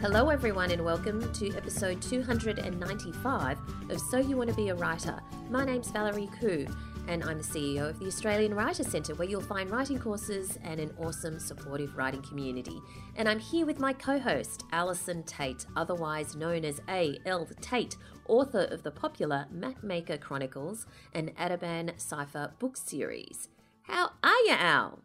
Hello everyone and welcome to episode 295 of So You Want to Be a Writer. My name's Valerie Khoo and I'm the CEO of the Australian Writers' Centre, where you'll find writing courses and an awesome supportive writing community. And I'm here with my co-host Allison Tait, otherwise known as A.L. Tait, author of the popular Mapmaker Chronicles and Adaban Cipher book series. How are you, Al?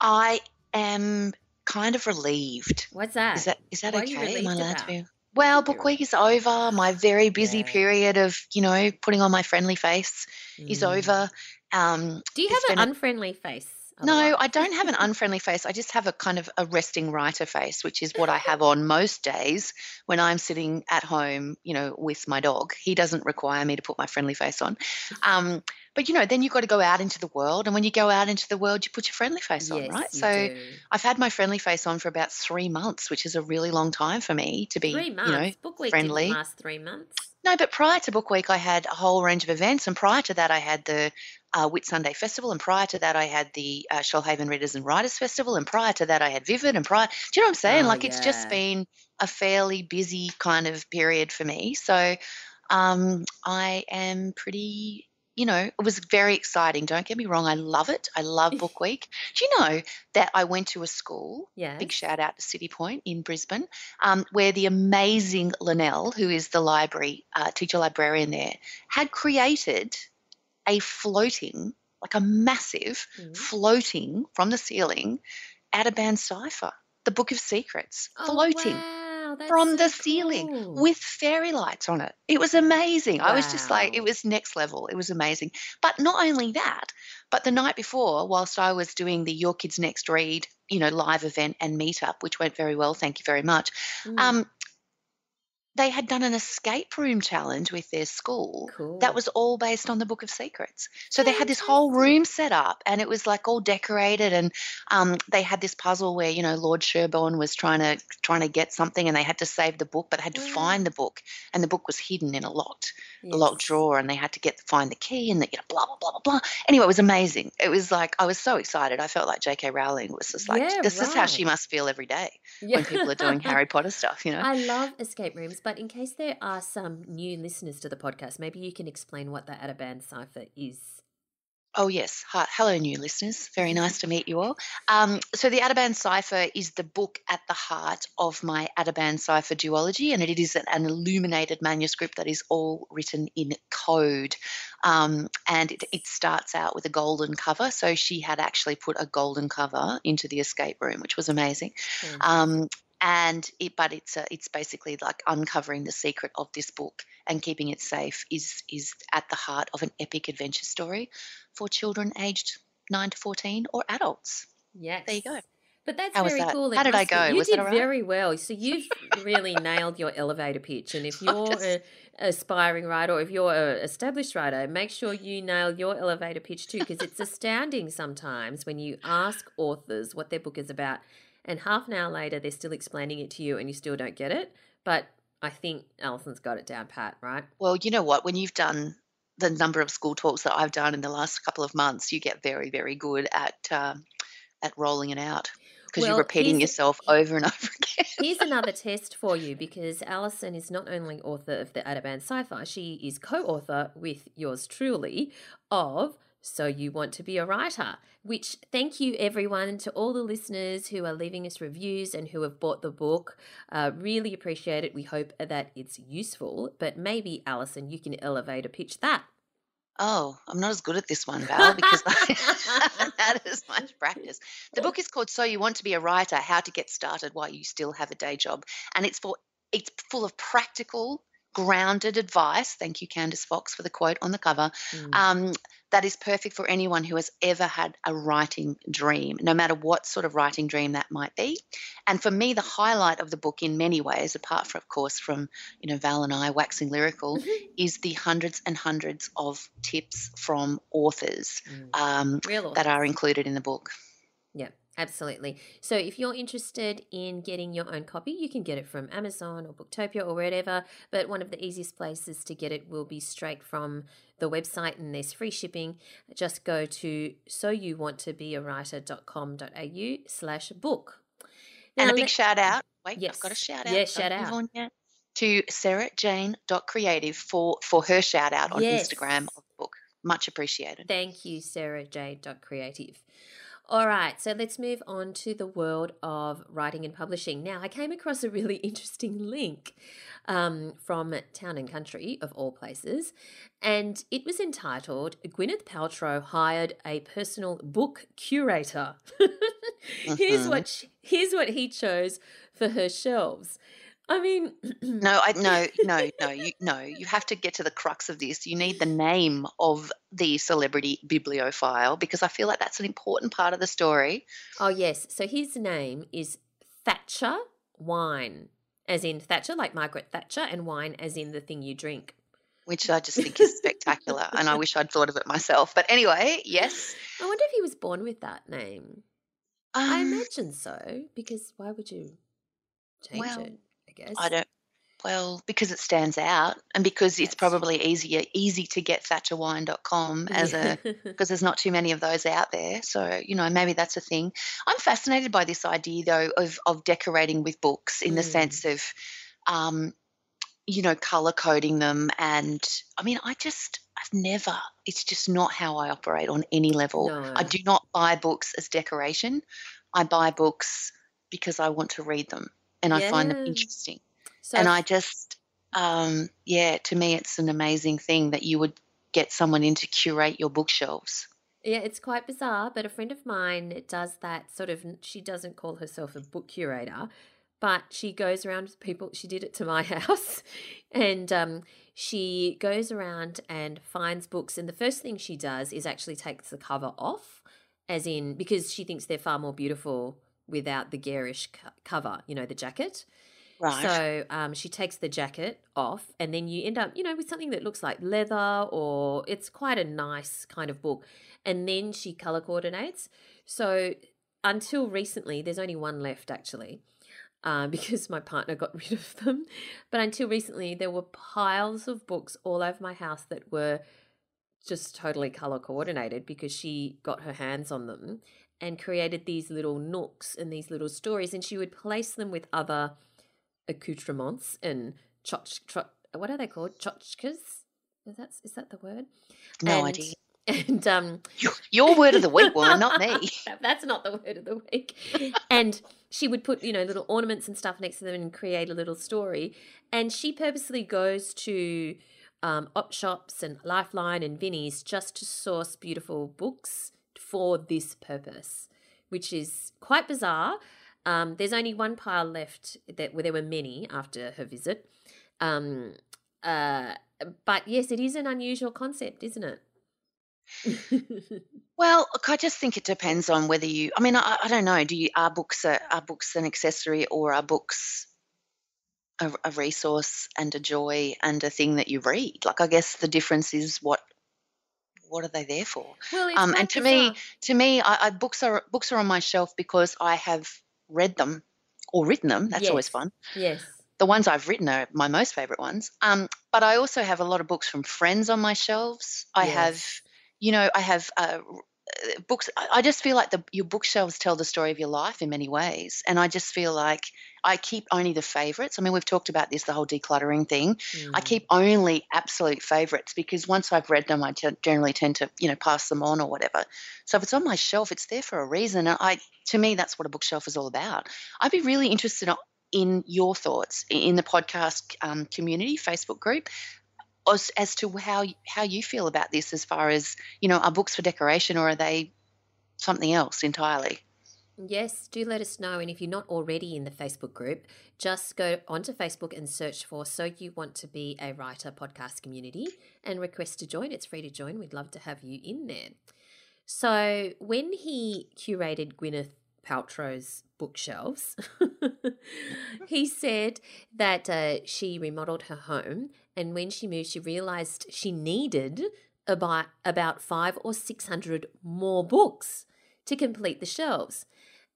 I am kind of relieved. What's that? Is that what okay? Am I allowed to be? Well, Book Week is over. My very busy period of, you know, putting on my friendly face is over. Do you have an unfriendly face? No, I don't have an unfriendly face. I just have a kind of a resting writer face, which is what I have on most days when I'm sitting at home, you know, with my dog. He doesn't require me to put my friendly face on. But, you know, then you've got to go out into the world. And when you go out into the world, you put your friendly face on, right? So I've had my friendly face on for about 3 months, which is a really long time for me to be, Book Week friendly. Didn't last 3 months. No, but prior to Book Week, I had a whole range of events. And prior to that, I had the Whit Sunday Festival. And prior to that, I had the Shoalhaven Readers and Writers Festival. And prior to that, I had Vivid. And prior, do you know what I'm saying? It's just been a fairly busy kind of period for me. So I am pretty... You know, it was very exciting. Don't get me wrong. I love it. I love Book Week. Do you know that I went to a school, big shout out to City Point in Brisbane, where the amazing Linnell, who is the library teacher librarian there, had created a floating, like a massive floating from the ceiling, Adaban Cipher, the Book of Secrets, floating. Wow. From the ceiling with fairy lights on it. It was amazing. Wow. I was just like, it was next level. It was amazing. But not only that, but the night before, whilst I was doing the Your Kids Next Read, you know, live event and meetup, which went very well, thank you very much, they had done an escape room challenge with their school that was all based on the Book of Secrets. So they had this whole room set up and it was like all decorated, and they had this puzzle where, you know, Lord Sherborne was trying to get something and they had to save the book, but they had to find the book, and the book was hidden in a locked drawer, and they had to find the key, and the, you know, blah, blah, blah, blah, blah. Anyway, it was amazing. It was like, I was so excited. I felt like J.K. Rowling was just like, this is how she must feel every day when people are doing Harry Potter stuff, you know. I love escape rooms. But in case there are some new listeners to the podcast, maybe you can explain what the Adaban Cipher is. Oh, yes. Hi. Hello, new listeners. Very nice to meet you all. So the Adaban Cipher is the book at the heart of my Adaban Cipher duology, and it is an illuminated manuscript that is all written in code. And it starts out with a golden cover. So she had actually put a golden cover into the escape room, which was amazing. But it's basically like uncovering the secret of this book and keeping it safe is at the heart of an epic adventure story for children aged 9 to 14 or adults. Yes. There you go. But that's cool. How did I go? You did that very well. So you've really nailed your elevator pitch. And if you're an aspiring writer or if you're an established writer, make sure you nail your elevator pitch too, because it's astounding sometimes when you ask authors what their book is about. And half an hour later, they're still explaining it to you and you still don't get it. But I think Alison's got it down pat, right? Well, you know what? When you've done the number of school talks that I've done in the last couple of months, you get very, very good at rolling it out because you're repeating yourself over and over again. Here's another test for you, because Alison is not only author of the Adaban Cipher, she is co-author with yours truly of So You Want to Be a Writer, which thank you everyone to all the listeners who are leaving us reviews and who have bought the book. Really appreciate it. We hope that it's useful, but maybe, Alison, you can elevate a pitch that. Oh, I'm not as good at this one, Val, because that is my practice. The book is called So You Want to Be a Writer, How to Get Started While You Still Have a Day Job, and it's full of practical, grounded advice. Thank you, Candice Fox, for the quote on the cover. That is perfect for anyone who has ever had a writing dream, no matter what sort of writing dream that might be. And for me, the highlight of the book in many ways, apart from, of course, from, you know, Val and I waxing lyrical, is the hundreds and hundreds of tips from authors that are included in the book. Yeah. Absolutely. So if you're interested in getting your own copy, you can get it from Amazon or Booktopia or wherever, but one of the easiest places to get it will be straight from the website, and there's free shipping. Just go to soyouwanttobeawriter.com.au/book. And a big shout out. Wait, yes. I've got a shout out. Yeah, shout out. To sarahjane.creative for her shout out on Instagram of the book. Much appreciated. Thank you, sarahjane.creative. All right, so let's move on to the world of writing and publishing. Now, I came across a really interesting link from Town and Country, of all places, and it was entitled, Gwyneth Paltrow Hired a Personal Book Curator. Here's what he chose for her shelves. I mean, you have to get to the crux of this. You need the name of the celebrity bibliophile because I feel like that's an important part of the story. Oh, yes. So his name is Thatcher Wine, as in Thatcher, like Margaret Thatcher, and wine as in the thing you drink. Which I just think is spectacular and I wish I'd thought of it myself. But anyway, yes. I wonder if he was born with that name. I imagine so because why would you change it? Because it stands out and because it's probably easy to get thatcherwine.com because there's not too many of those out there. So, you know, maybe that's a thing. I'm fascinated by this idea though of decorating with books in the sense of, you know, color coding them. And I mean, it's just not how I operate on any level. No. I do not buy books as decoration. I buy books because I want to read them. And I find them interesting. So, and I just, to me it's an amazing thing that you would get someone in to curate your bookshelves. Yeah, it's quite bizarre, but a friend of mine does that sort of, she doesn't call herself a book curator, but she goes around with people, she did it to my house, and she goes around and finds books, and the first thing she does is actually takes the cover off, as in, because she thinks they're far more beautiful without the garish cover, you know, the jacket. Right. So she takes the jacket off and then you end up, you know, with something that looks like leather or it's quite a nice kind of book. And then she colour coordinates. So until recently, there's only one left actually because my partner got rid of them. But until recently, there were piles of books all over my house that were just totally colour coordinated because she got her hands on them and created these little nooks and these little stories, and she would place them with other accoutrements and what are they called? Tchotchkes? Is that the word? No idea. And your word of the week, Warren, not me. That's not the word of the week. And she would put, you know, little ornaments and stuff next to them and create a little story. And she purposely goes to op shops and Lifeline and Vinnie's just to source beautiful books for this purpose, which is quite bizarre. There's only one pile left there were many after her visit. But yes, it is an unusual concept, isn't it? Well, look, I just think it depends on whether you, I mean, I don't know. Are books an accessory or are books a resource and a joy and a thing that you read? Like, I guess the difference is what are they there for? Well, and to me, books are on my shelf because I have read them or written them. That's always fun. Yes. The ones I've written are my most favourite ones. But I also have a lot of books from friends on my shelves. I have books. I just feel like your bookshelves tell the story of your life in many ways. And I just feel like I keep only the favourites. I mean, we've talked about this, the whole decluttering thing. I keep only absolute favourites because once I've read them, I generally tend to, you know, pass them on or whatever. So if it's on my shelf, it's there for a reason. To me, that's what a bookshelf is all about. I'd be really interested in your thoughts in the podcast community Facebook group as to how you feel about this as far as, you know, are books for decoration or are they something else entirely? Yes, do let us know. And if you're not already in the Facebook group, just go onto Facebook and search for So You Want to Be a Writer podcast community and request to join. It's free to join. We'd love to have you in there. So when he curated Gwyneth Paltrow's bookshelves, he said that she remodeled her home and when she moved, she realised she needed about 500 or 600 more books to complete the shelves.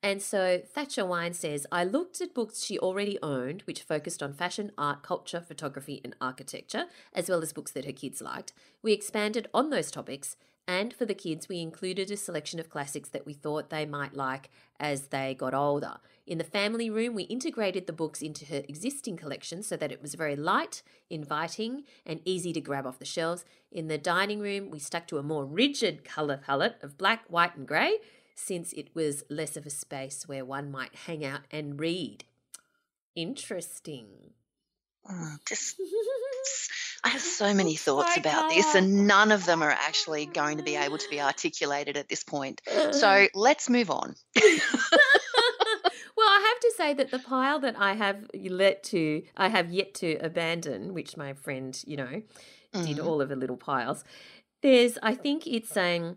And so Thatcher Wine says, I looked at books she already owned, which focused on fashion, art, culture, photography and architecture, as well as books that her kids liked. We expanded on those topics And for the kids, we included a selection of classics that we thought they might like as they got older. In the family room, we integrated the books into her existing collection so that it was very light, inviting, and easy to grab off the shelves. In the dining room, we stuck to a more rigid colour palette of black, white, and grey, since it was less of a space where one might hang out and read. Interesting. Just, I have so many thoughts about this, and none of them are actually going to be able to be articulated at this point. So let's move on. Well, I have to say that the pile that I have yet to abandon, which my friend, did all of the little piles, there's, I think it's saying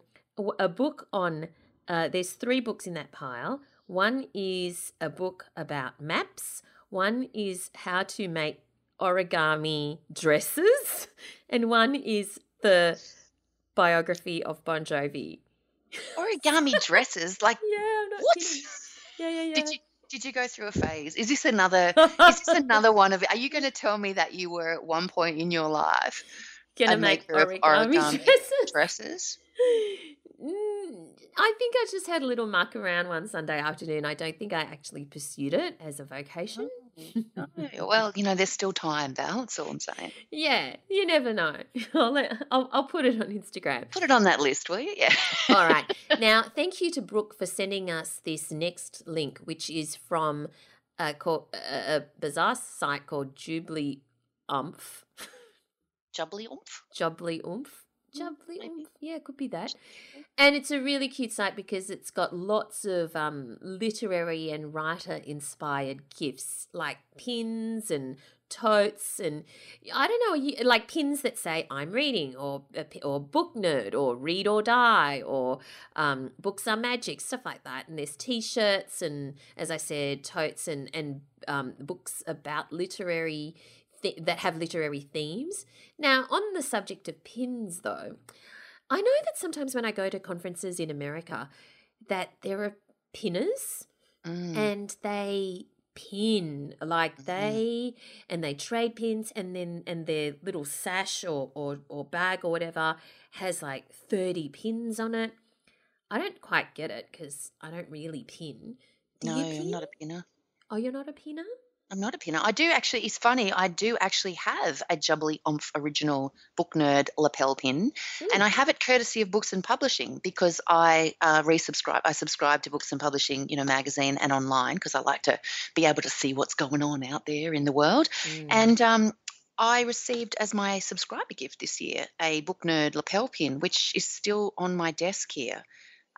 a book on, there's 3 books in that pile. One is a book about maps. One is how to make origami dresses, and one is the biography of Bon Jovi. Origami dresses? Like, yeah, I'm not what? Kidding. Yeah. Did you go through a phase? Is this another? Is this another one of? Are you going to tell me that you were at one point in your life gonna make origami dresses? I think I just had a little muck around one Sunday afternoon. I don't think I actually pursued it as a vocation. Well, there's still time, Val. That's all I'm saying. Yeah, you never know. I'll put it on Instagram. Put it on that list, will you? Yeah. All right. Now, thank you to Brooke for sending us this next link, which is from a bizarre site called Jubbly Oomph. Jubbly Oomph? Jubbly Oomph. Yeah, it could be that. And it's a really cute site because it's got lots of literary and writer-inspired gifts, like pins and totes and, I don't know, like pins that say I'm reading or book nerd or read or die or books are magic, stuff like that. And there's T-shirts and, as I said, totes and books about literary that have literary themes. Now, on the subject of pins, though, I know that sometimes when I go to conferences in America that there are pinners and they pin, like they trade pins and their little sash or bag or whatever has like 30 pins on it. I don't quite get it because I don't really pin. Do you pin? I'm not a pinner. Oh, you're not a pinner? I'm not a pinner. I do actually, it's funny, I do actually have a Jubbly Oomph original book nerd lapel pin and I have it courtesy of Books and Publishing because I resubscribe. I subscribe to Books and Publishing, magazine and online because I like to be able to see what's going on out there in the world. And I received as my subscriber gift this year a book nerd lapel pin, which is still on my desk here.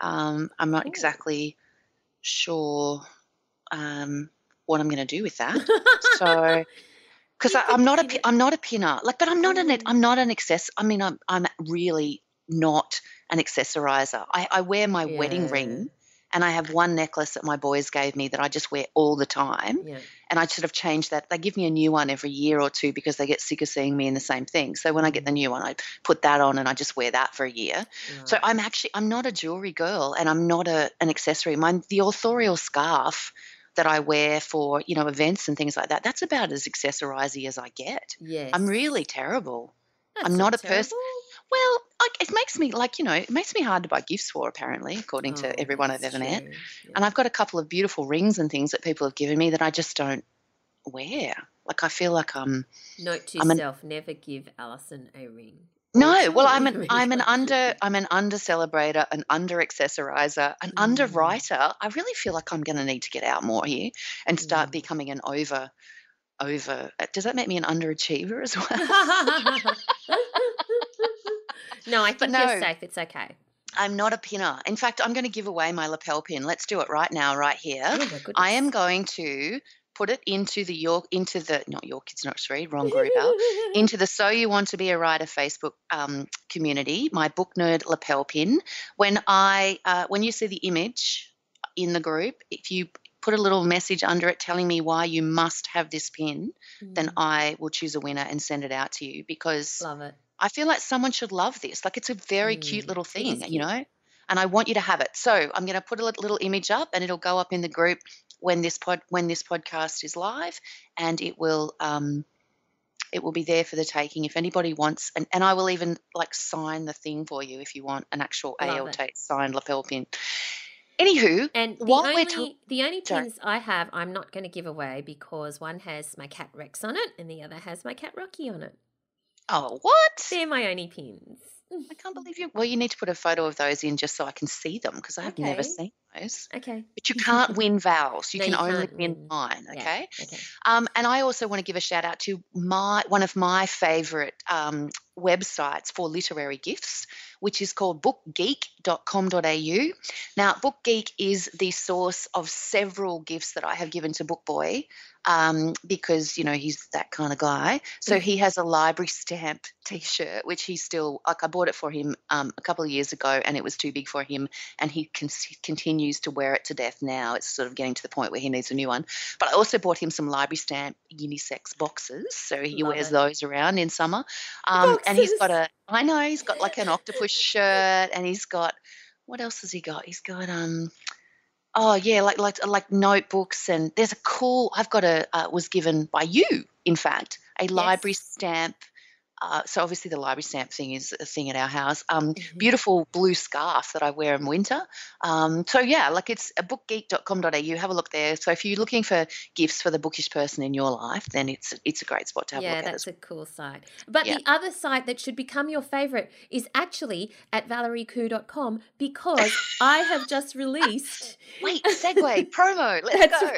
I'm not exactly sure what I'm going to do with that, so because I'm not a pinner, like, but I'm really not an accessorizer. I wear my wedding ring, and I have one necklace that my boys gave me that I just wear all the time, and I sort of change that. They give me a new one every year or two because they get sick of seeing me in the same thing. So when I get the new one, I put that on and I just wear that for a year. So I'm not a jewelry girl, and I'm not an accessory. The authorial scarf that I wear for, events and things like that, that's about as accessorisy as I get. Yes. I'm really terrible. I'm not a person. Well, it makes me it makes me hard to buy gifts for, apparently, according to everyone I've ever met. Yeah. And I've got a couple of beautiful rings and things that people have given me that I just don't wear. Like I feel like I'm. Note to yourself: never give Alison a ring. No, well, I'm an under celebrator, an under accessorizer, an underwriter. I really feel like I'm going to need to get out more here and start becoming an over. Does that make me an underachiever as well? No, I think you're safe. It's okay. I'm not a pinner. In fact, I'm going to give away my lapel pin. Let's do it right now, right here. Oh my goodness. I am going to put it not Your Kids Next Read, wrong group out, into the So You Want to Be a Writer Facebook community, my book nerd lapel pin. When you see the image in the group, if you put a little message under it telling me why you must have this pin, then I will choose a winner and send it out to you because love it. I feel like someone should love this. Like it's a very cute little thing, and I want you to have it. So I'm going to put a little image up and it'll go up in the group when this podcast is live, and it will It will be there for the taking if anybody wants. And I will even, like, sign the thing for you if you want an actual AL Tait signed lapel pin. Anywho. And the only pins I have I'm not going to give away because one has my cat Rex on it and the other has my cat Rocky on it. Oh, what? They're my only pins. I can't believe you. Well, you need to put a photo of those in just so I can see them because I have never seen those. Okay. But you can't win Val's. You can only win mine, okay? Yeah. Okay. And I also want to give a shout out to one of my favourite websites for literary gifts, which is called bookgeek.com.au. Now, BookGeek is the source of several gifts that I have given to BookBoy because, you know, he's that kind of guy. So he has a library stamp T-shirt, which he still – like I bought it for him a couple of years ago and it was too big for him and he continues to wear it to death now. It's sort of getting to the point where he needs a new one. But I also bought him some library stamp unisex boxes, so he wears those around in summer. And he's got he's got like an octopus shirt and he's got, what else has he got? He's got, like notebooks and there's a cool, I've got was given by you, in fact, a library stamp. So obviously the library stamp thing is a thing at our house. Beautiful blue scarf that I wear in winter. It's bookgeek.com.au. Have a look there. So if you're looking for gifts for the bookish person in your life, then it's a great spot to have a look at. Yeah, that's a cool site. But the other site that should become your favourite is actually at valeriekoo.com because I have just released. Wait, segue, promo, let's go.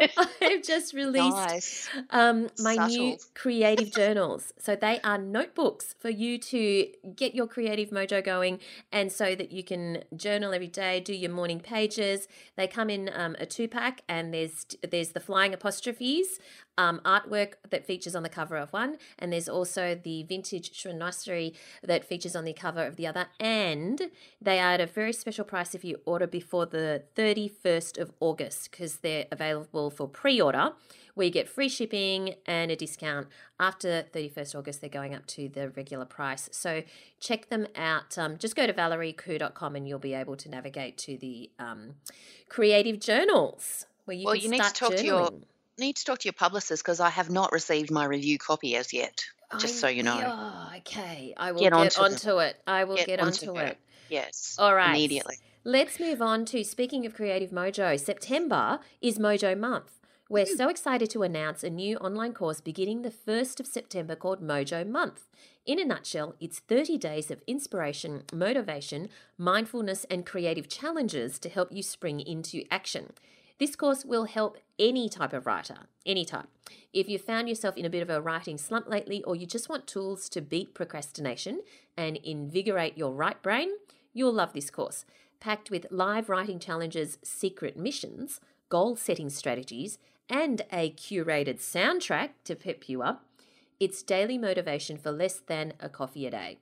Right. I have just released my new creative journals. So they are notebooks for you to get your creative mojo going and so that you can journal every day, do your morning pages. They come in a two-pack and there's the flying apostrophes artwork that features on the cover of one, and there's also the vintage chronostery that features on the cover of the other, and they are at a very special price if you order before the 31st of August because they're available for pre-order. We get free shipping and a discount. After 31st August, they're going up to the regular price. So check them out. Just go to valeriekoo.com and you'll be able to navigate to the creative journals where you can start journaling. You need to talk to your publicist because I have not received my review copy as yet, just so you know. Oh, okay. I will get onto it. I will get onto it. Yes. All right. Immediately. Let's move on to, speaking of Creative Mojo, September is Mojo Month. We're so excited to announce a new online course beginning the 1st of September called Mojo Month. In a nutshell, it's 30 days of inspiration, motivation, mindfulness and creative challenges to help you spring into action. This course will help any type of writer, any type. If you've found yourself in a bit of a writing slump lately or you just want tools to beat procrastination and invigorate your right brain, you'll love this course. Packed with live writing challenges, secret missions, goal-setting strategies, and a curated soundtrack to pep you up. It's daily motivation for less than a coffee a day.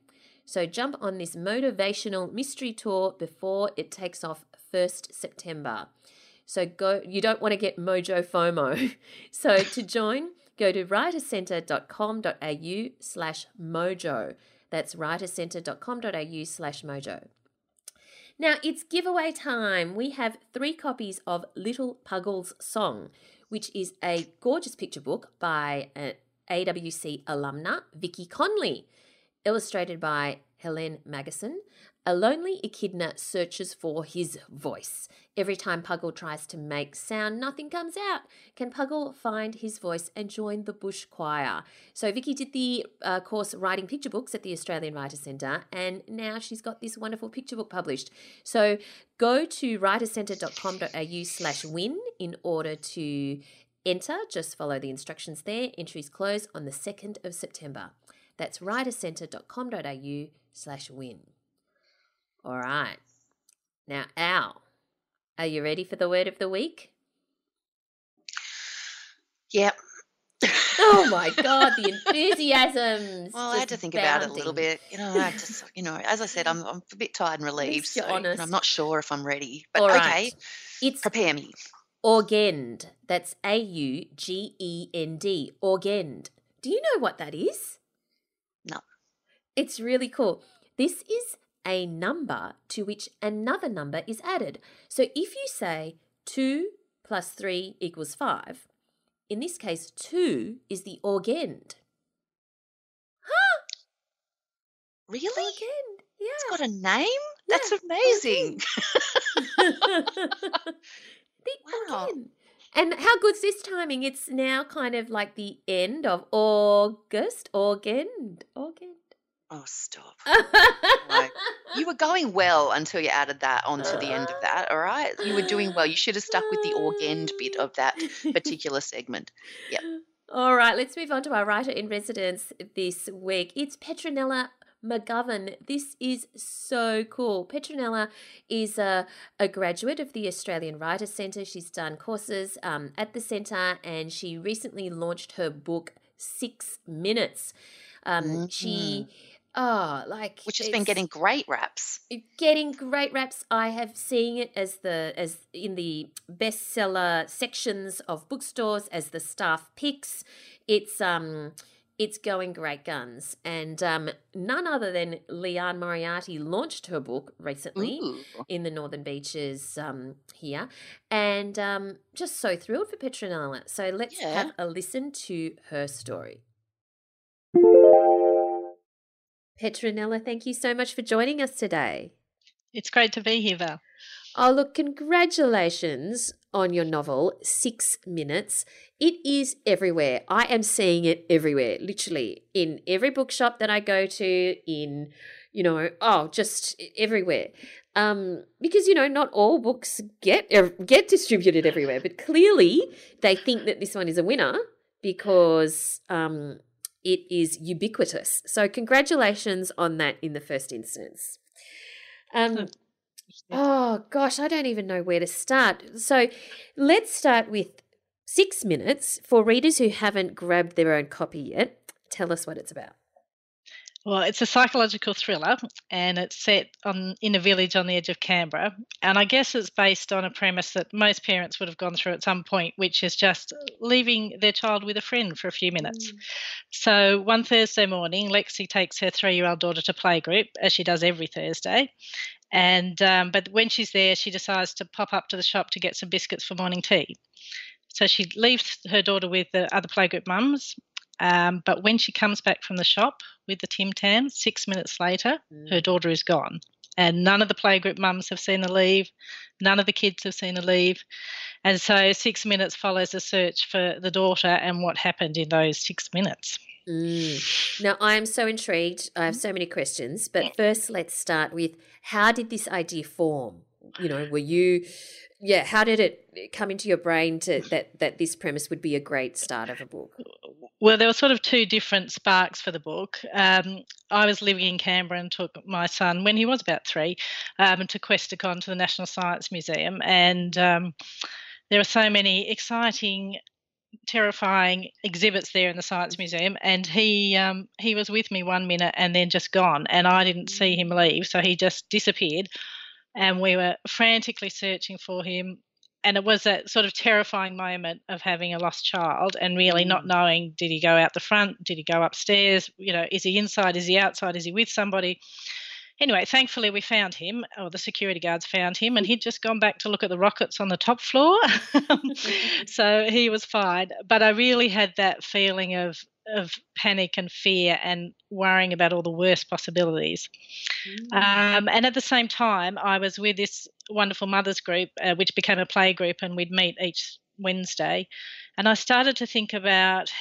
So jump on this motivational mystery tour before it takes off 1st September. So go, you don't want to get mojo FOMO. So to join, go to writercentre.com.au/mojo. That's writercentre.com.au/mojo. Now, it's giveaway time. We have 3 copies of Little Puggle's Song, which is a gorgeous picture book by an AWC alumna, Vicki Conley, illustrated by Helen Magason. A lonely echidna searches for his voice. Every time Puggle tries to make sound, nothing comes out. Can Puggle find his voice and join the bush choir? So Vicky did the course writing picture books at the Australian Writers' Centre, and now she's got this wonderful picture book published. So go to writercentre.com.au/win in order to enter. Just follow the instructions there. Entries close on the 2nd of September. That's writercentre.com.au/win. All right. Now, Al, are you ready for the word of the week? Yep. Oh, my God, the enthusiasm. Well, I had to think about it a little bit. You know, I just, you know, as I said, I'm a bit tired and relieved. So, and I'm not sure if I'm ready. But, okay, it's prepare me. Augend. That's AUGEND. Augend. Do you know what that is? No. It's really cool. This is a number to which another number is added. So if you say 2 + 3 equals 5, in this case 2 is the augend. Really? Oh, again? Yeah. It's got a name? Yeah. That's amazing. Wow. Again. And how good's this timing? It's now kind of like the end of August. August. Oh, stop. Like, you were going well until you added that onto the end of that, all right? You were doing well. You should have stuck with the orgend bit of that particular segment. Yep. All right, let's move on to our writer in residence this week. It's Petronella McGovern. This is so cool. Petronella is a graduate of the Australian Writers' Centre. She's done courses at the centre, and she recently launched her book, 6 Minutes. She... which has been getting great raps. I have seen it as in the bestseller sections of bookstores as the staff picks. It's going great guns, and none other than Liane Moriarty launched her book recently in the Northern Beaches here, and just so thrilled for Petronella. So let's have a listen to her story. Petronella, thank you so much for joining us today. It's great to be here, Val. Oh, look, congratulations on your novel, 6 Minutes. It is everywhere. I am seeing it everywhere, literally, in every bookshop that I go to, in, you know, just everywhere. Because, you know, not all books get distributed everywhere, but clearly they think that this one is a winner because it is ubiquitous. So congratulations on that in the first instance. Oh, gosh, I don't even know where to start. So let's start with 6 Minutes. For readers who haven't grabbed their own copy yet, tell us what it's about. Well, it's a psychological thriller, and it's set in a village on the edge of Canberra. And I guess it's based on a premise that most parents would have gone through at some point, which is just leaving their child with a friend for a few minutes. So one Thursday morning, Lexi takes her 3-year-old daughter to playgroup, as she does every Thursday. And but when she's there, she decides to pop up to the shop to get some biscuits for morning tea. So she leaves her daughter with the other playgroup mums. But when she comes back from the shop with the Tim Tam, 6 minutes later, her daughter is gone. And none of the playgroup mums have seen her leave. None of the kids have seen her leave. And so 6 minutes follows the search for the daughter and what happened in those 6 minutes. Now, I am so intrigued. I have so many questions. But first, let's start with, how did this idea form? You know, were you... Yeah, how did it come into your brain that this premise would be a great start of a book? Well, there were sort of two different sparks for the book. I was living in Canberra and took my son, when he was about 3, to Questacon, to the National Science Museum. And there are so many exciting, terrifying exhibits there in the Science Museum, and he was with me 1 minute and then just gone, and I didn't see him leave, so he just disappeared. And we were frantically searching for him. And it was that sort of terrifying moment of having a lost child and really not knowing, did he go out the front? Did he go upstairs? You know, is he inside? Is he outside? Is he with somebody? Anyway, thankfully we found him, or the security guards found him, and he'd just gone back to look at the rockets on the top floor. So he was fine. But I really had that feeling of panic and fear and worrying about all the worst possibilities. And at the same time, I was with this wonderful mothers group, which became a play group, and we'd meet each Wednesday. And I started to think about,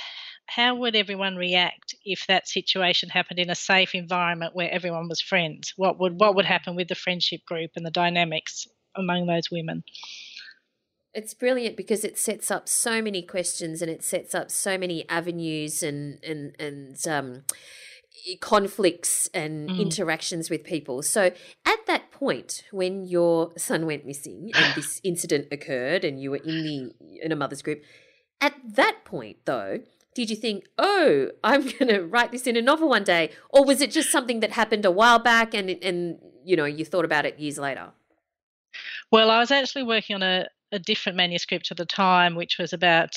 how would everyone react if that situation happened in a safe environment where everyone was friends? What would happen with the friendship group and the dynamics among those women? It's brilliant because it sets up so many questions, and it sets up so many avenues and conflicts and interactions with people. So at that point when your son went missing and this incident occurred and you were in a mother's group, at that point though, did you think, oh, I'm going to write this in a novel one day? Or was it just something that happened a while back and you know, you thought about it years later? Well, I was actually working on a different manuscript at the time, which was about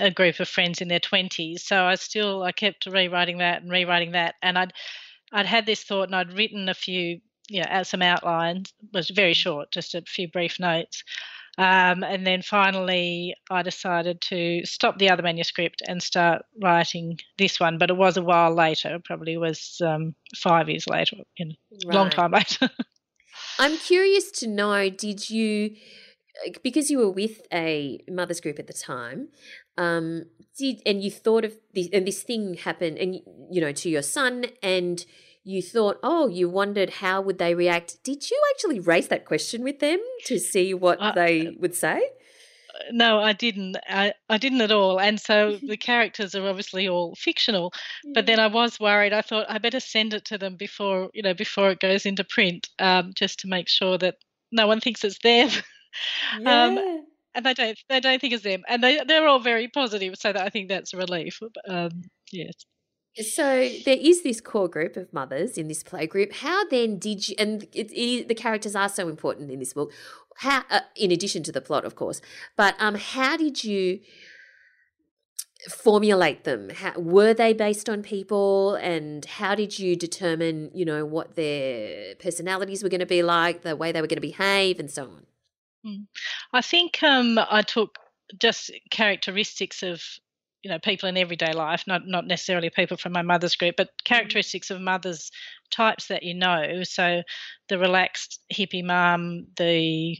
a group of friends in their 20s. So I kept rewriting that, and I'd had this thought, and I'd written a few, you know, some outlines. It was very short, just a few brief notes. And then finally I decided to stop the other manuscript and start writing this one, but it was a while later. It probably was 5 years later, long time later. I'm curious to know, did you, because you were with a mother's group at the time, and you thought of this, and this thing happened, and you know, to your son, and you thought, oh, you wondered how would they react. Did you actually raise that question with them to see what they would say? No, I didn't. I didn't at all. And so the characters are obviously all fictional, but then I was worried. I thought I better send it to them before it goes into print, just to make sure that no one thinks it's them. Yeah. And they don't think it's them. And they're all very positive, so I think that's a relief. Yes. So there is this core group of mothers in this play group. How then did you, and the characters are so important in this book, how, in addition to the plot, of course, but how did you formulate them? How, were they based on people, and how did you determine, you know, what their personalities were going to be like, the way they were going to behave and so on? I think I took just characteristics of, you know, people in everyday life, not necessarily people from my mother's group, but characteristics of mothers, types that you know. So the relaxed hippie mum, the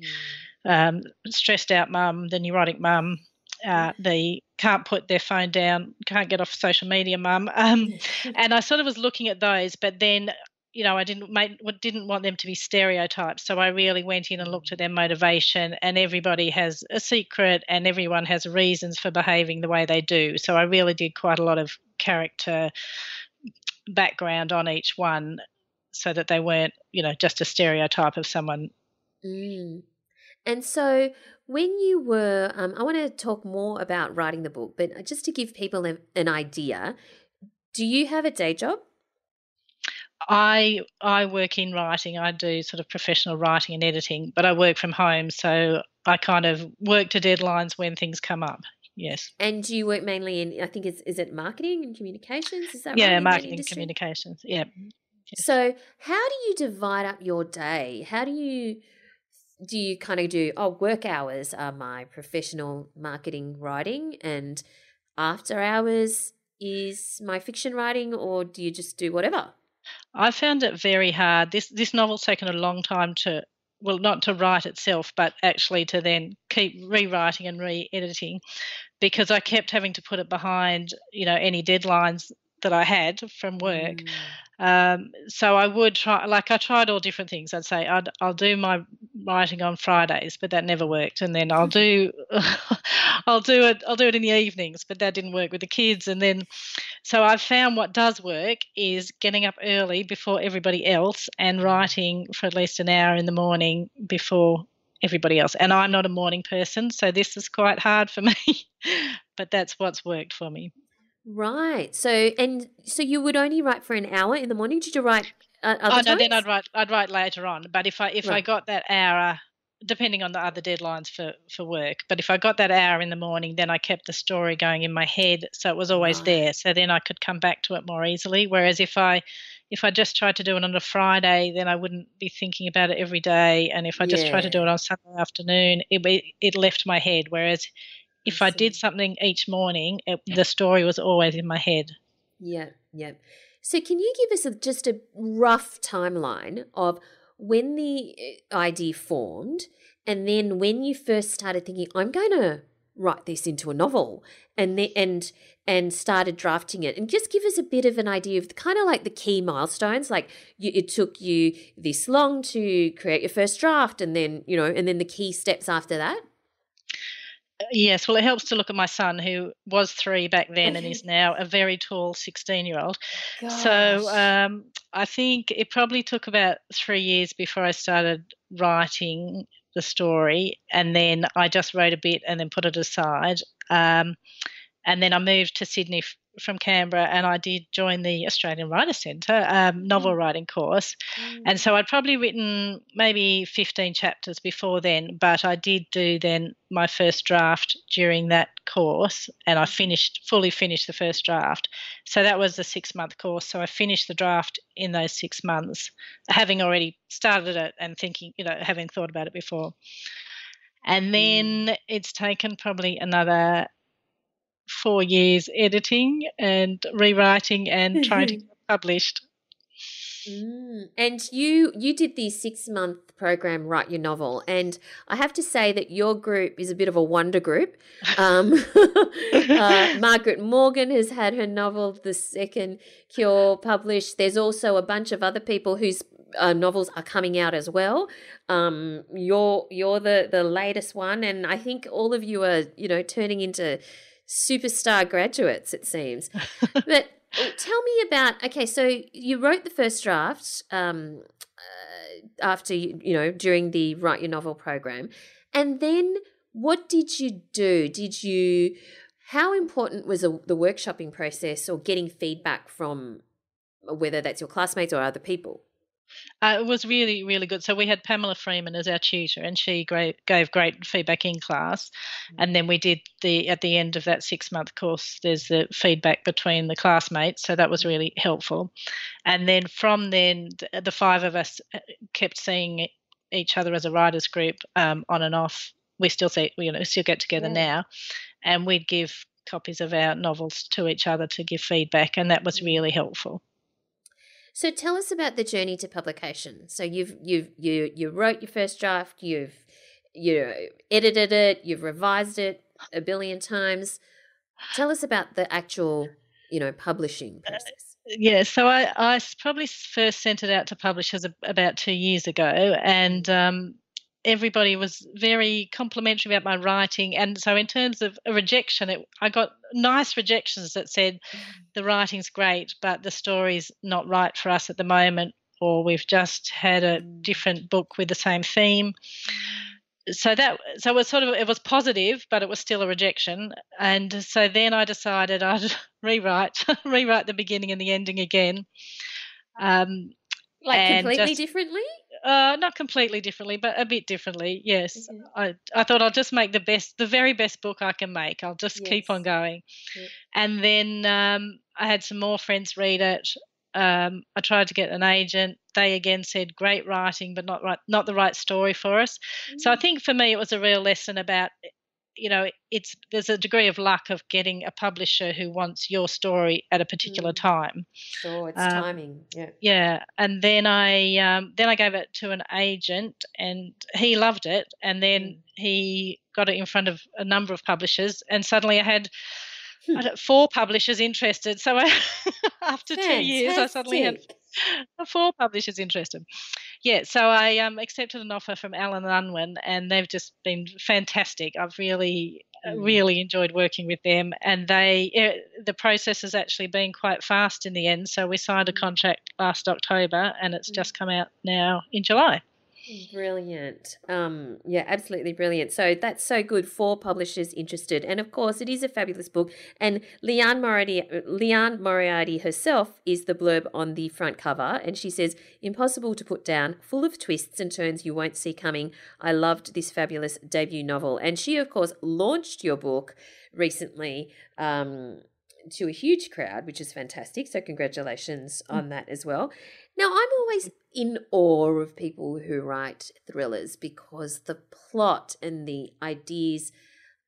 stressed out mum, the neurotic mum, the can't put their phone down, can't get off social media mum. And I sort of was looking at those, but then, you know, I didn't want them to be stereotypes. So I really went in and looked at their motivation, and everybody has a secret and everyone has reasons for behaving the way they do. So I really did quite a lot of character background on each one so that they weren't, you know, just a stereotype of someone. Mm. And so when you were I want to talk more about writing the book, but just to give people an idea, do you have a day job? I work in writing. I do sort of professional writing and editing, but I work from home, so I kind of work to deadlines when things come up. Yes. And you work mainly in, I think, is it marketing and communications? Is that right? Yeah, marketing and communications. Yeah. Yes. So how do you divide up your day? How do you kind of do, work hours are my professional marketing writing, and after hours is my fiction writing, or do you just do whatever? I found it very hard. This novel's taken a long time to, well, not to write itself, but actually to then keep rewriting and re-editing, because I kept having to put it behind, you know, any deadlines that I had from work. So I would try, like I tried all different things. I'd say I'll do my writing on Fridays, but that never worked. And then I'll do it in the evenings, but that didn't work with the kids. And then, so I've found what does work is getting up early before everybody else and writing for at least an hour in the morning before everybody else. And I'm not a morning person, so this is quite hard for me, but that's what's worked for me. Right. So you would only write for an hour in the morning? Did you write other times? No, then I'd write later on. But if I got that hour, depending on the other deadlines for work, but if I got that hour in the morning, then I kept the story going in my head, so it was always there. So then I could come back to it more easily. Whereas if I just tried to do it on a Friday, then I wouldn't be thinking about it every day. And if I just tried to do it on Sunday afternoon, it left my head. Whereas if I did something each morning, the story was always in my head. Yeah, yeah. So can you give us just a rough timeline of when the idea formed, and then when you first started thinking, I'm going to write this into a novel, and started drafting it? And just give us a bit of an idea of kind of like the key milestones, like it took you this long to create your first draft, and then, you know, and then the key steps after that. Yes, well, it helps to look at my son, who was 3 back then and is now a very tall 16-year-old. Gosh. So I think it probably took about 3 years before I started writing the story, and then I just wrote a bit and then put it aside. And then I moved to Sydney from Canberra, and I did join the Australian Writers' Centre novel writing course. And so I'd probably written maybe 15 chapters before then, but I did do then my first draft during that course, and I fully finished the first draft. So that was a 6-month course, so I finished the draft in those 6 months, having already started it and thinking, you know, having thought about it before. And then it's taken probably another 4 years editing and rewriting and trying to get published. Mm. And you did the 6-month program, Write Your Novel, and I have to say that your group is a bit of a wonder group. Margaret Morgan has had her novel The Second Cure published. There's also a bunch of other people whose novels are coming out as well. You're the latest one, and I think all of you are, you know, turning into superstar graduates, it seems. But tell me about, okay, so you wrote the first draft after, during the Write Your Novel program. And then what did you do? How important was the workshopping process or getting feedback from whether that's your classmates or other people? It was really, really good. So we had Pamela Freeman as our tutor, and she gave great feedback in class. Mm-hmm. And then we did at the end of that 6-month course, there's the feedback between the classmates. So that was really helpful. And then from then, the five of us kept seeing each other as a writers group on and off. We still see, still get together now, and we'd give copies of our novels to each other to give feedback, and that was really helpful. So tell us about the journey to publication. So you wrote your first draft, you edited it, you've revised it a billion times. Tell us about the actual, publishing process. So I probably first sent it out to publishers about 2 years ago, and everybody was very complimentary about my writing. And so in terms of a rejection, I got nice rejections that said the writing's great, but the story's not right for us at the moment, or we've just had a different book with the same theme. So it was it was positive, but it was still a rejection. And so then I decided I'd rewrite the beginning and the ending again. Differently? Not completely differently, but a bit differently, yes. Mm-hmm. I thought I'll just make the very best book I can make. I'll just keep on going. Yep. And then I had some more friends read it. I tried to get an agent. They again said great writing, but not the right story for us. Mm-hmm. So I think for me it was a real lesson about, there's a degree of luck of getting a publisher who wants your story at a particular time. Sure, it's timing. Yeah. Yeah, and then I gave it to an agent, and he loved it, and then he got it in front of a number of publishers, and suddenly I had 4 publishers interested. So after 2 years, I suddenly had 4 publishers interested. Yeah, so I accepted an offer from Alan Unwin, and they've just been fantastic. I've really enjoyed working with them, and the process has actually been quite fast in the end. So we signed a contract last October, and it's just come out now in July. Brilliant. Yeah, absolutely brilliant. So that's so good. 4 publishers interested. And, of course, it is a fabulous book. And Liane Moriarty herself is the blurb on the front cover. And she says, impossible to put down, full of twists and turns you won't see coming. I loved this fabulous debut novel. And she, of course, launched your book recently to a huge crowd, which is fantastic. So congratulations on that as well. Now, I'm always in awe of people who write thrillers because the plot and the ideas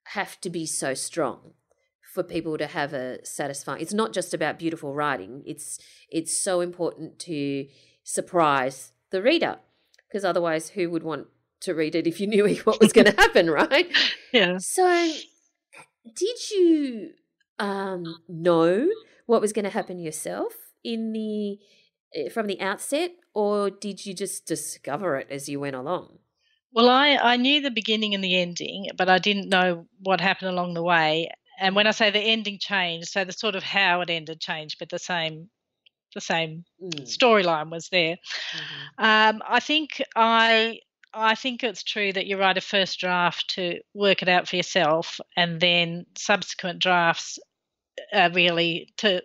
have to be so strong for people to have a satisfying. It's not just about beautiful writing. It's so important to surprise the reader, because otherwise who would want to read it if you knew what was going to happen, right? Yeah. So did you know what was going to happen yourself from the outset, or did you just discover it as you went along? Well, I knew the beginning and the ending, but I didn't know what happened along the way. And when I say the ending changed, so the sort of how it ended changed, but the same storyline was there. Mm-hmm. I think it's true that you write a first draft to work it out for yourself, and then subsequent drafts are really to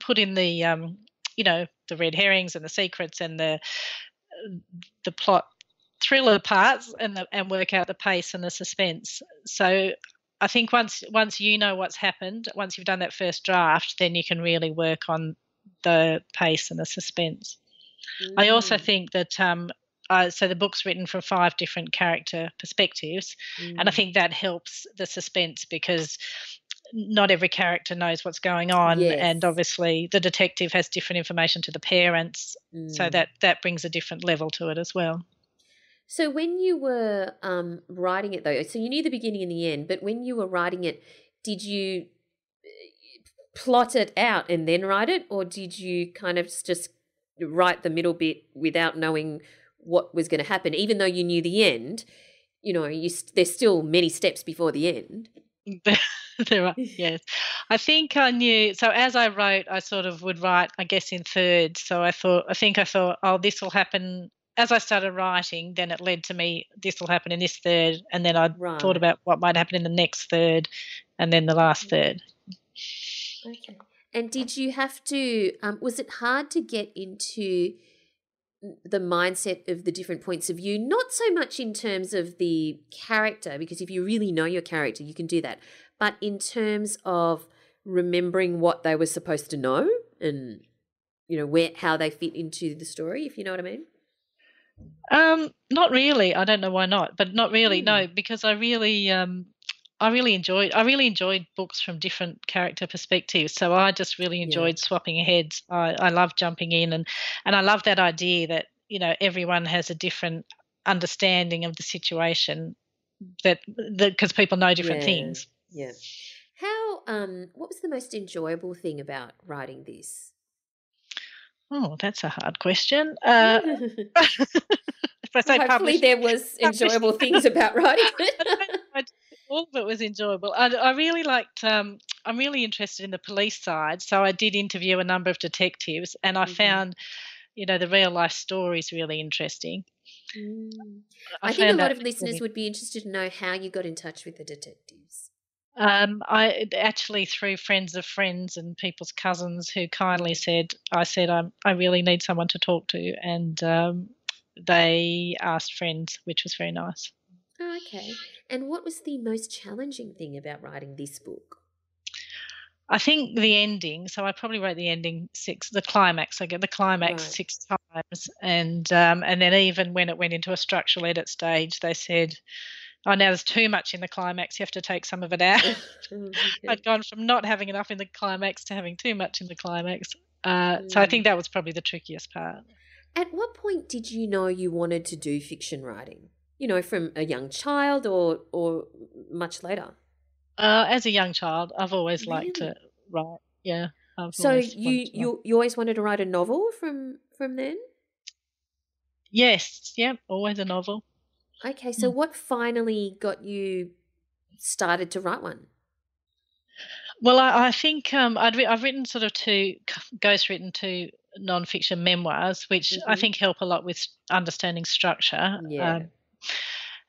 put in the the red herrings and the secrets and the plot thriller parts and work out the pace and the suspense. So I think once you know what's happened, once you've done that first draft, then you can really work on the pace and the suspense. I also think that So the book's written from five different character perspectives, and I think that helps the suspense because not every character knows what's going on, and obviously the detective has different information to the parents, so that brings a different level to it as well. So when you were writing it, though, so you knew the beginning and the end, but when you were writing it, did you plot it out and then write it, or did you kind of just write the middle bit without knowing what was going to happen, even though you knew the end? You know, there's still many steps before the end. There are, yes. I think I knew. So as I wrote, I sort of would write, I guess, in thirds. So I thought, oh, this will happen. As I started writing, then it led to me, this will happen in this third, and then I thought about what might happen in the next third and then the last third. Okay. And did you have to, was it hard to get into the mindset of the different points of view, not so much in terms of the character, because if you really know your character, you can do that, but in terms of remembering what they were supposed to know and, you know, how they fit into the story, if you know what I mean? Not really. I don't know why not, but not really, no, because I really enjoyed books from different character perspectives. So I just really enjoyed swapping heads. I love jumping in and I love that idea that, you know, everyone has a different understanding of the situation because people know different things. Yeah. How what was the most enjoyable thing about writing this? Oh, that's a hard question. If I say hopefully there was enjoyable things about writing it. All of it was enjoyable. I really liked I'm really interested in the police side, so I did interview a number of detectives and I found, you know, the real-life stories really interesting. I think a lot of listeners would be interested to know how you got in touch with the detectives. I actually through friends of friends and people's cousins who kindly said I really need someone to talk to, and they asked friends, which was very nice. Oh, okay. And what was the most challenging thing about writing this book? I think the ending. So I probably wrote the ending the climax 6 times, and then even when it went into a structural edit stage, they said, "Oh, now there's too much in the climax. You have to take some of it out." I'd gone from not having enough in the climax to having too much in the climax. So I think that was probably the trickiest part. At what point did you know you wanted to do fiction writing? You know, from a young child or much later? As a young child, I've always liked to write, yeah. So you always wanted to write a novel from then? Yes, yeah, always a novel. Okay, so what finally got you started to write one? Well, I think I've written sort of ghostwritten two non-fiction memoirs, which I think help a lot with understanding structure. Yeah.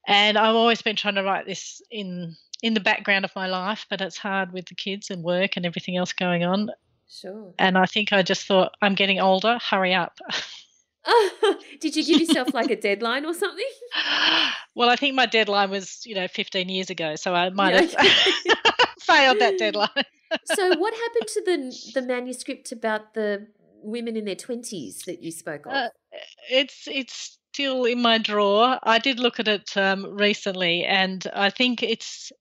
And I've always been trying to write this in the background of my life, but it's hard with the kids and work and everything else going on. Sure. And I think I just thought, I'm getting older, hurry up. Oh, did you give yourself like a deadline or something? Well, I think my deadline was, you know, 15 years ago, so I might have failed that deadline. So what happened to the manuscript about the women in their 20s that you spoke of? It's still in my drawer. I did look at it recently, and I think it's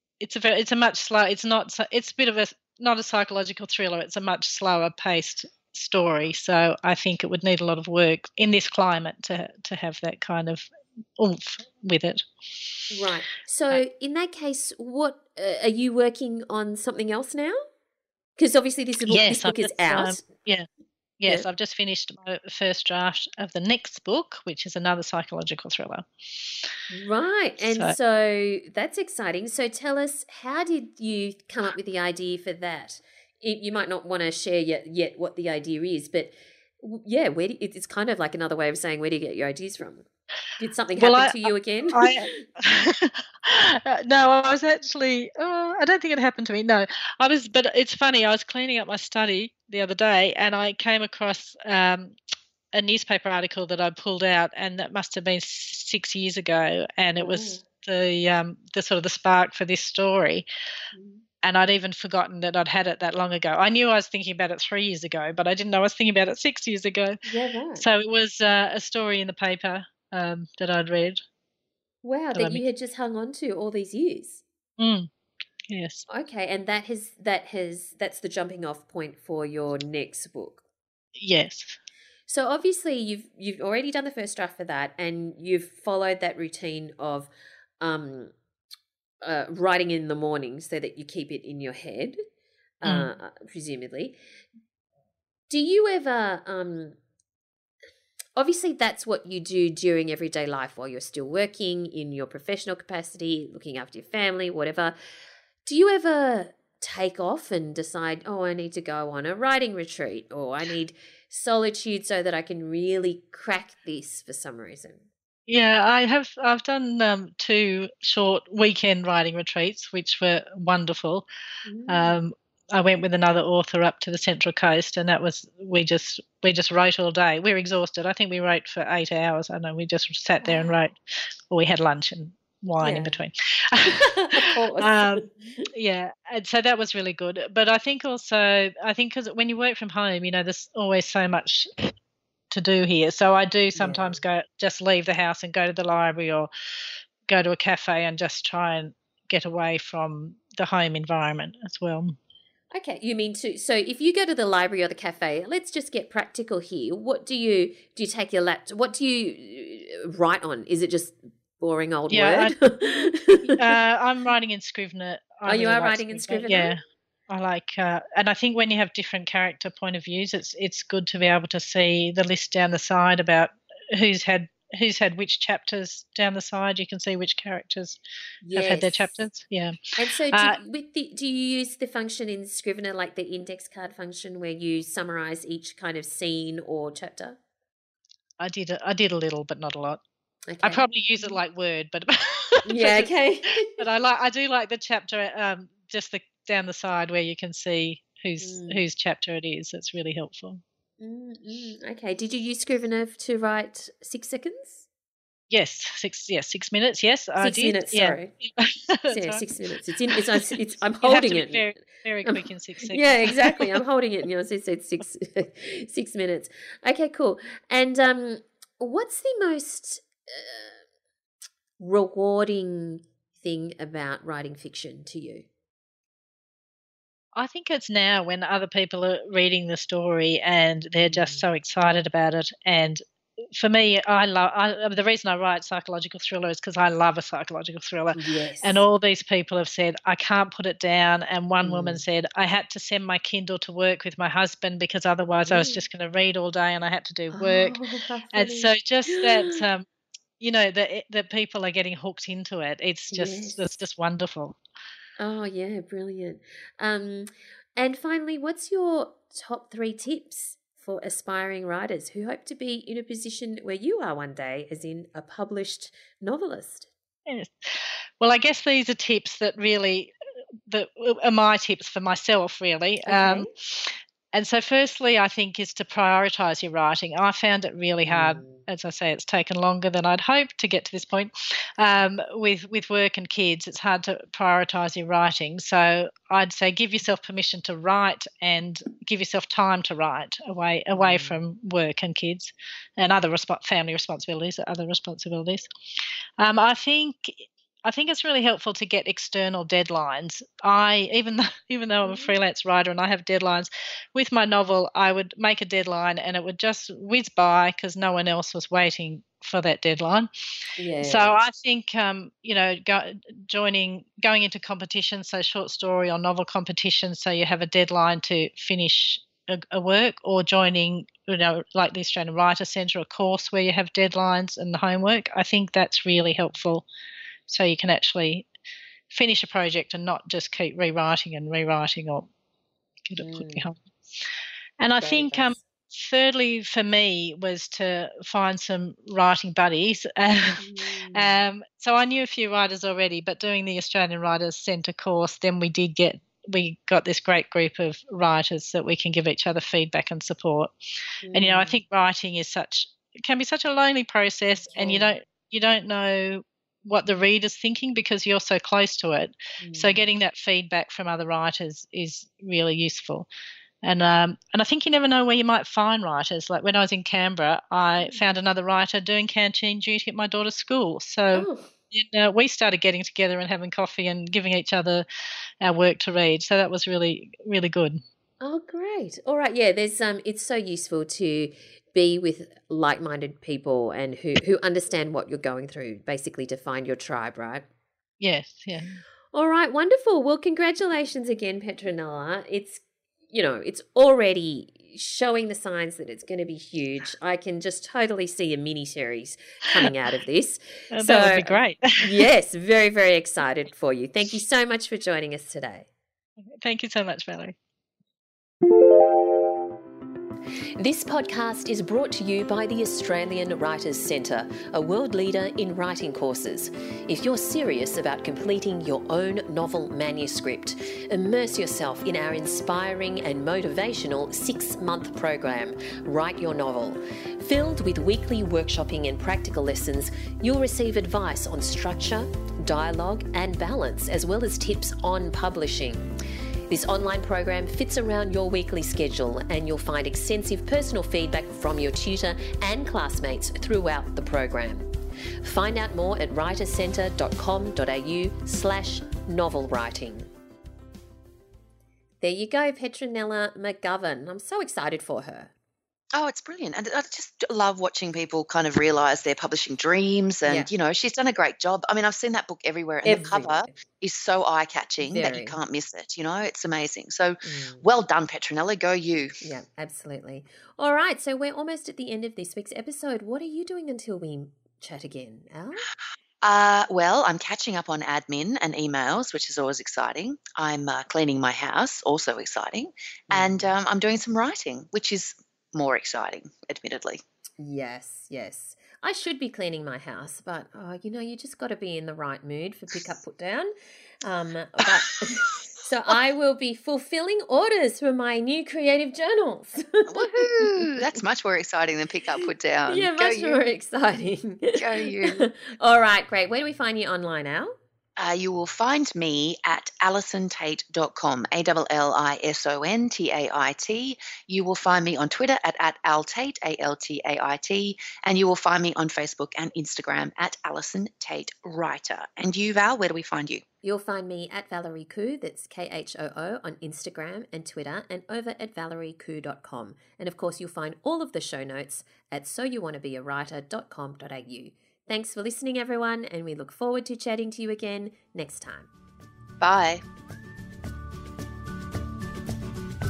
not a psychological thriller. It's a much slower paced story, so I think it would need a lot of work in this climate to have that kind of oomph with it. Right. So in that case, what are you working on something else now? Because obviously this book is out. Yeah. Yes, I've just finished my first draft of the next book, which is another psychological thriller. Right, and so that's exciting. So tell us, how did you come up with the idea for that? You might not want to share yet what the idea is, but, yeah, it's kind of like another way of saying where do you get your ideas from? Did something happen to you again? No, I was actually I don't think it happened to me. No, I was. But it's funny. I was cleaning up my study the other day, and I came across a newspaper article that I pulled out, and that must have been 6 years ago. And it was the sort of the spark for this story. And I'd even forgotten that I'd had it that long ago. I knew I was thinking about it 3 years ago, but I didn't know I was thinking about it 6 years ago. Yeah, right. So it was a story in the paper. that I'd read. Wow, that you had just hung on to all these years. Mm, yes. Okay, and that's the jumping off point for your next book. Yes. So obviously you've already done the first draft for that, and you've followed that routine of writing in the morning so that you keep it in your head, presumably. Do you ever obviously that's what you do during everyday life while you're still working in your professional capacity, looking after your family, whatever. Do you ever take off and decide, oh, I need to go on a writing retreat, or I need solitude so that I can really crack this for some reason? Yeah, I've done 2 short weekend writing retreats, which were wonderful. I went with another author up to the Central Coast, and that was we just wrote all day. We were exhausted. I think we wrote for 8 hours. I know we just sat there and wrote, or we had lunch and wine in between. And so that was really good. But I think because when you work from home, you know, there's always so much to do here. So I do sometimes just leave the house and go to the library or go to a cafe and just try and get away from the home environment as well. Okay, you mean so if you go to the library or the cafe, let's just get practical here. What do you take your laptop? What do you write on? Is it just boring old word? I'm writing in Scrivener. You are writing in Scrivener? Yeah. I like, and I think when you have different character point of views, it's good to be able to see the list down the side about who's had which chapters down the side. You can see which characters have had their chapters. Yeah. And so, do you use the function in Scrivener, like the index card function, where you summarise each kind of scene or chapter? I did a little, but not a lot. Okay. I probably use it like Word, but okay. But I do like the chapter, just the down the side where you can see whose chapter it is. That's really helpful. Mm-hmm. Okay. Did you use Scrivener to write 6 seconds? Yes. 6 minutes. Yes. 6 minutes. Sorry. Yeah. 6 minutes. It's I'm holding it. Very, very quick in 6 seconds. Yeah, exactly. I'm holding it. You know, so it's 6 minutes. Okay, cool. And what's the most rewarding thing about writing fiction to you? I think it's now when other people are reading the story and they're just so excited about it. And for me, the reason I write psychological thriller is because I love a psychological thriller. Yes. And all these people have said, I can't put it down. And one woman said, I had to send my Kindle to work with my husband because otherwise I was just going to read all day and I had to do work. Oh, and so just that, you know, that people are getting hooked into it. It's just wonderful. Oh, yeah, brilliant. And finally, what's your top 3 tips for aspiring writers who hope to be in a position where you are one day, as in a published novelist? Yes. Well, I guess these are tips that are my tips for myself, really. Okay. And so firstly, I think, is to prioritise your writing. I found it really hard. As I say, it's taken longer than I'd hoped to get to this point. With work and kids, it's hard to prioritise your writing. So I'd say give yourself permission to write and give yourself time to write away from work and kids and other family responsibilities, other responsibilities. I think it's really helpful to get external deadlines. Even though I'm a freelance writer and I have deadlines, with my novel I would make a deadline and it would just whiz by because no one else was waiting for that deadline. Yeah. So I think, you know, going into competitions, so short story or novel competitions, so you have a deadline to finish a work, or joining, you know, like the Australian Writers' Centre, a course where you have deadlines and the homework. I think that's really helpful. So you can actually finish a project and not just keep rewriting or get it put behind. And I think thirdly for me was to find some writing buddies. So I knew a few writers already, but doing the Australian Writers' Centre course, then we got this great group of writers that we can give each other feedback and support. And, you know, I think writing can be such a lonely process, and you don't know what the reader's thinking because you're so close to it. So getting that feedback from other writers is really useful. And I think you never know where you might find writers. Like when I was in Canberra, I found another writer doing canteen duty at my daughter's school. So we started getting together and having coffee and giving each other our work to read. So that was really, really good. Oh, great. All right. Yeah, there's it's so useful to be with like-minded people and who understand what you're going through, basically to find your tribe, right? Yes, yeah. All right, wonderful. Well, congratulations again, Petronella. It's, you know, it's already showing the signs that it's going to be huge. I can just totally see a mini-series coming out of this. That would be great. Yes, very, very excited for you. Thank you so much for joining us today. Thank you so much, Valerie. This podcast is brought to you by the Australian Writers' Centre, a world leader in writing courses. If you're serious about completing your own novel manuscript, immerse yourself in our inspiring and motivational 6-month program, Write Your Novel. Filled with weekly workshopping and practical lessons, you'll receive advice on structure, dialogue and balance, as well as tips on publishing. This online program fits around your weekly schedule, and you'll find extensive personal feedback from your tutor and classmates throughout the program. Find out more at writercentre.com.au/novelwriting. There you go, Petronella McGovern. I'm so excited for her. Oh, it's brilliant. And I just love watching people kind of realise their publishing dreams and, you know, she's done a great job. I mean, I've seen that book everywhere and the cover is so eye-catching that you can't miss it, you know. It's amazing. So well done, Petronella. Go you. Yeah, absolutely. All right, so we're almost at the end of this week's episode. What are you doing until we chat again, Al? Well, I'm catching up on admin and emails, which is always exciting. I'm cleaning my house, also exciting. And I'm doing some writing, which is more exciting, admittedly. Yes, yes. I should be cleaning my house, but, you know, you just got to be in the right mood for pick up, put down. But, so I will be fulfilling orders for my new creative journals. Woohoo! That's much more exciting than pick up, put down. Yeah, much more exciting. Go you. All right, great. Where do we find you online, Al? You will find me at AllisonTait.com, AllisonTait. You will find me on Twitter at AlTait, AlTait, and you will find me on Facebook and Instagram at Allison Tait Writer. And you, Val, where do we find you? You'll find me at Valerie Khoo, that's Khoo, on Instagram and Twitter, and over at ValerieKhoo.com. And, of course, you'll find all of the show notes at soyouwanttobeawriter.com.au. Thanks for listening, everyone, and we look forward to chatting to you again next time. Bye.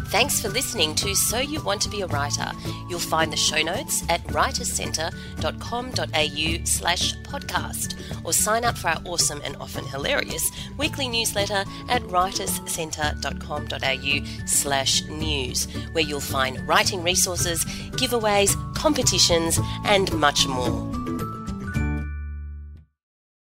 Thanks for listening to So You Want to Be a Writer. You'll find the show notes at writercentre.com.au/podcast or sign up for our awesome and often hilarious weekly newsletter at writercentre.com.au/news, where you'll find writing resources, giveaways, competitions, and much more.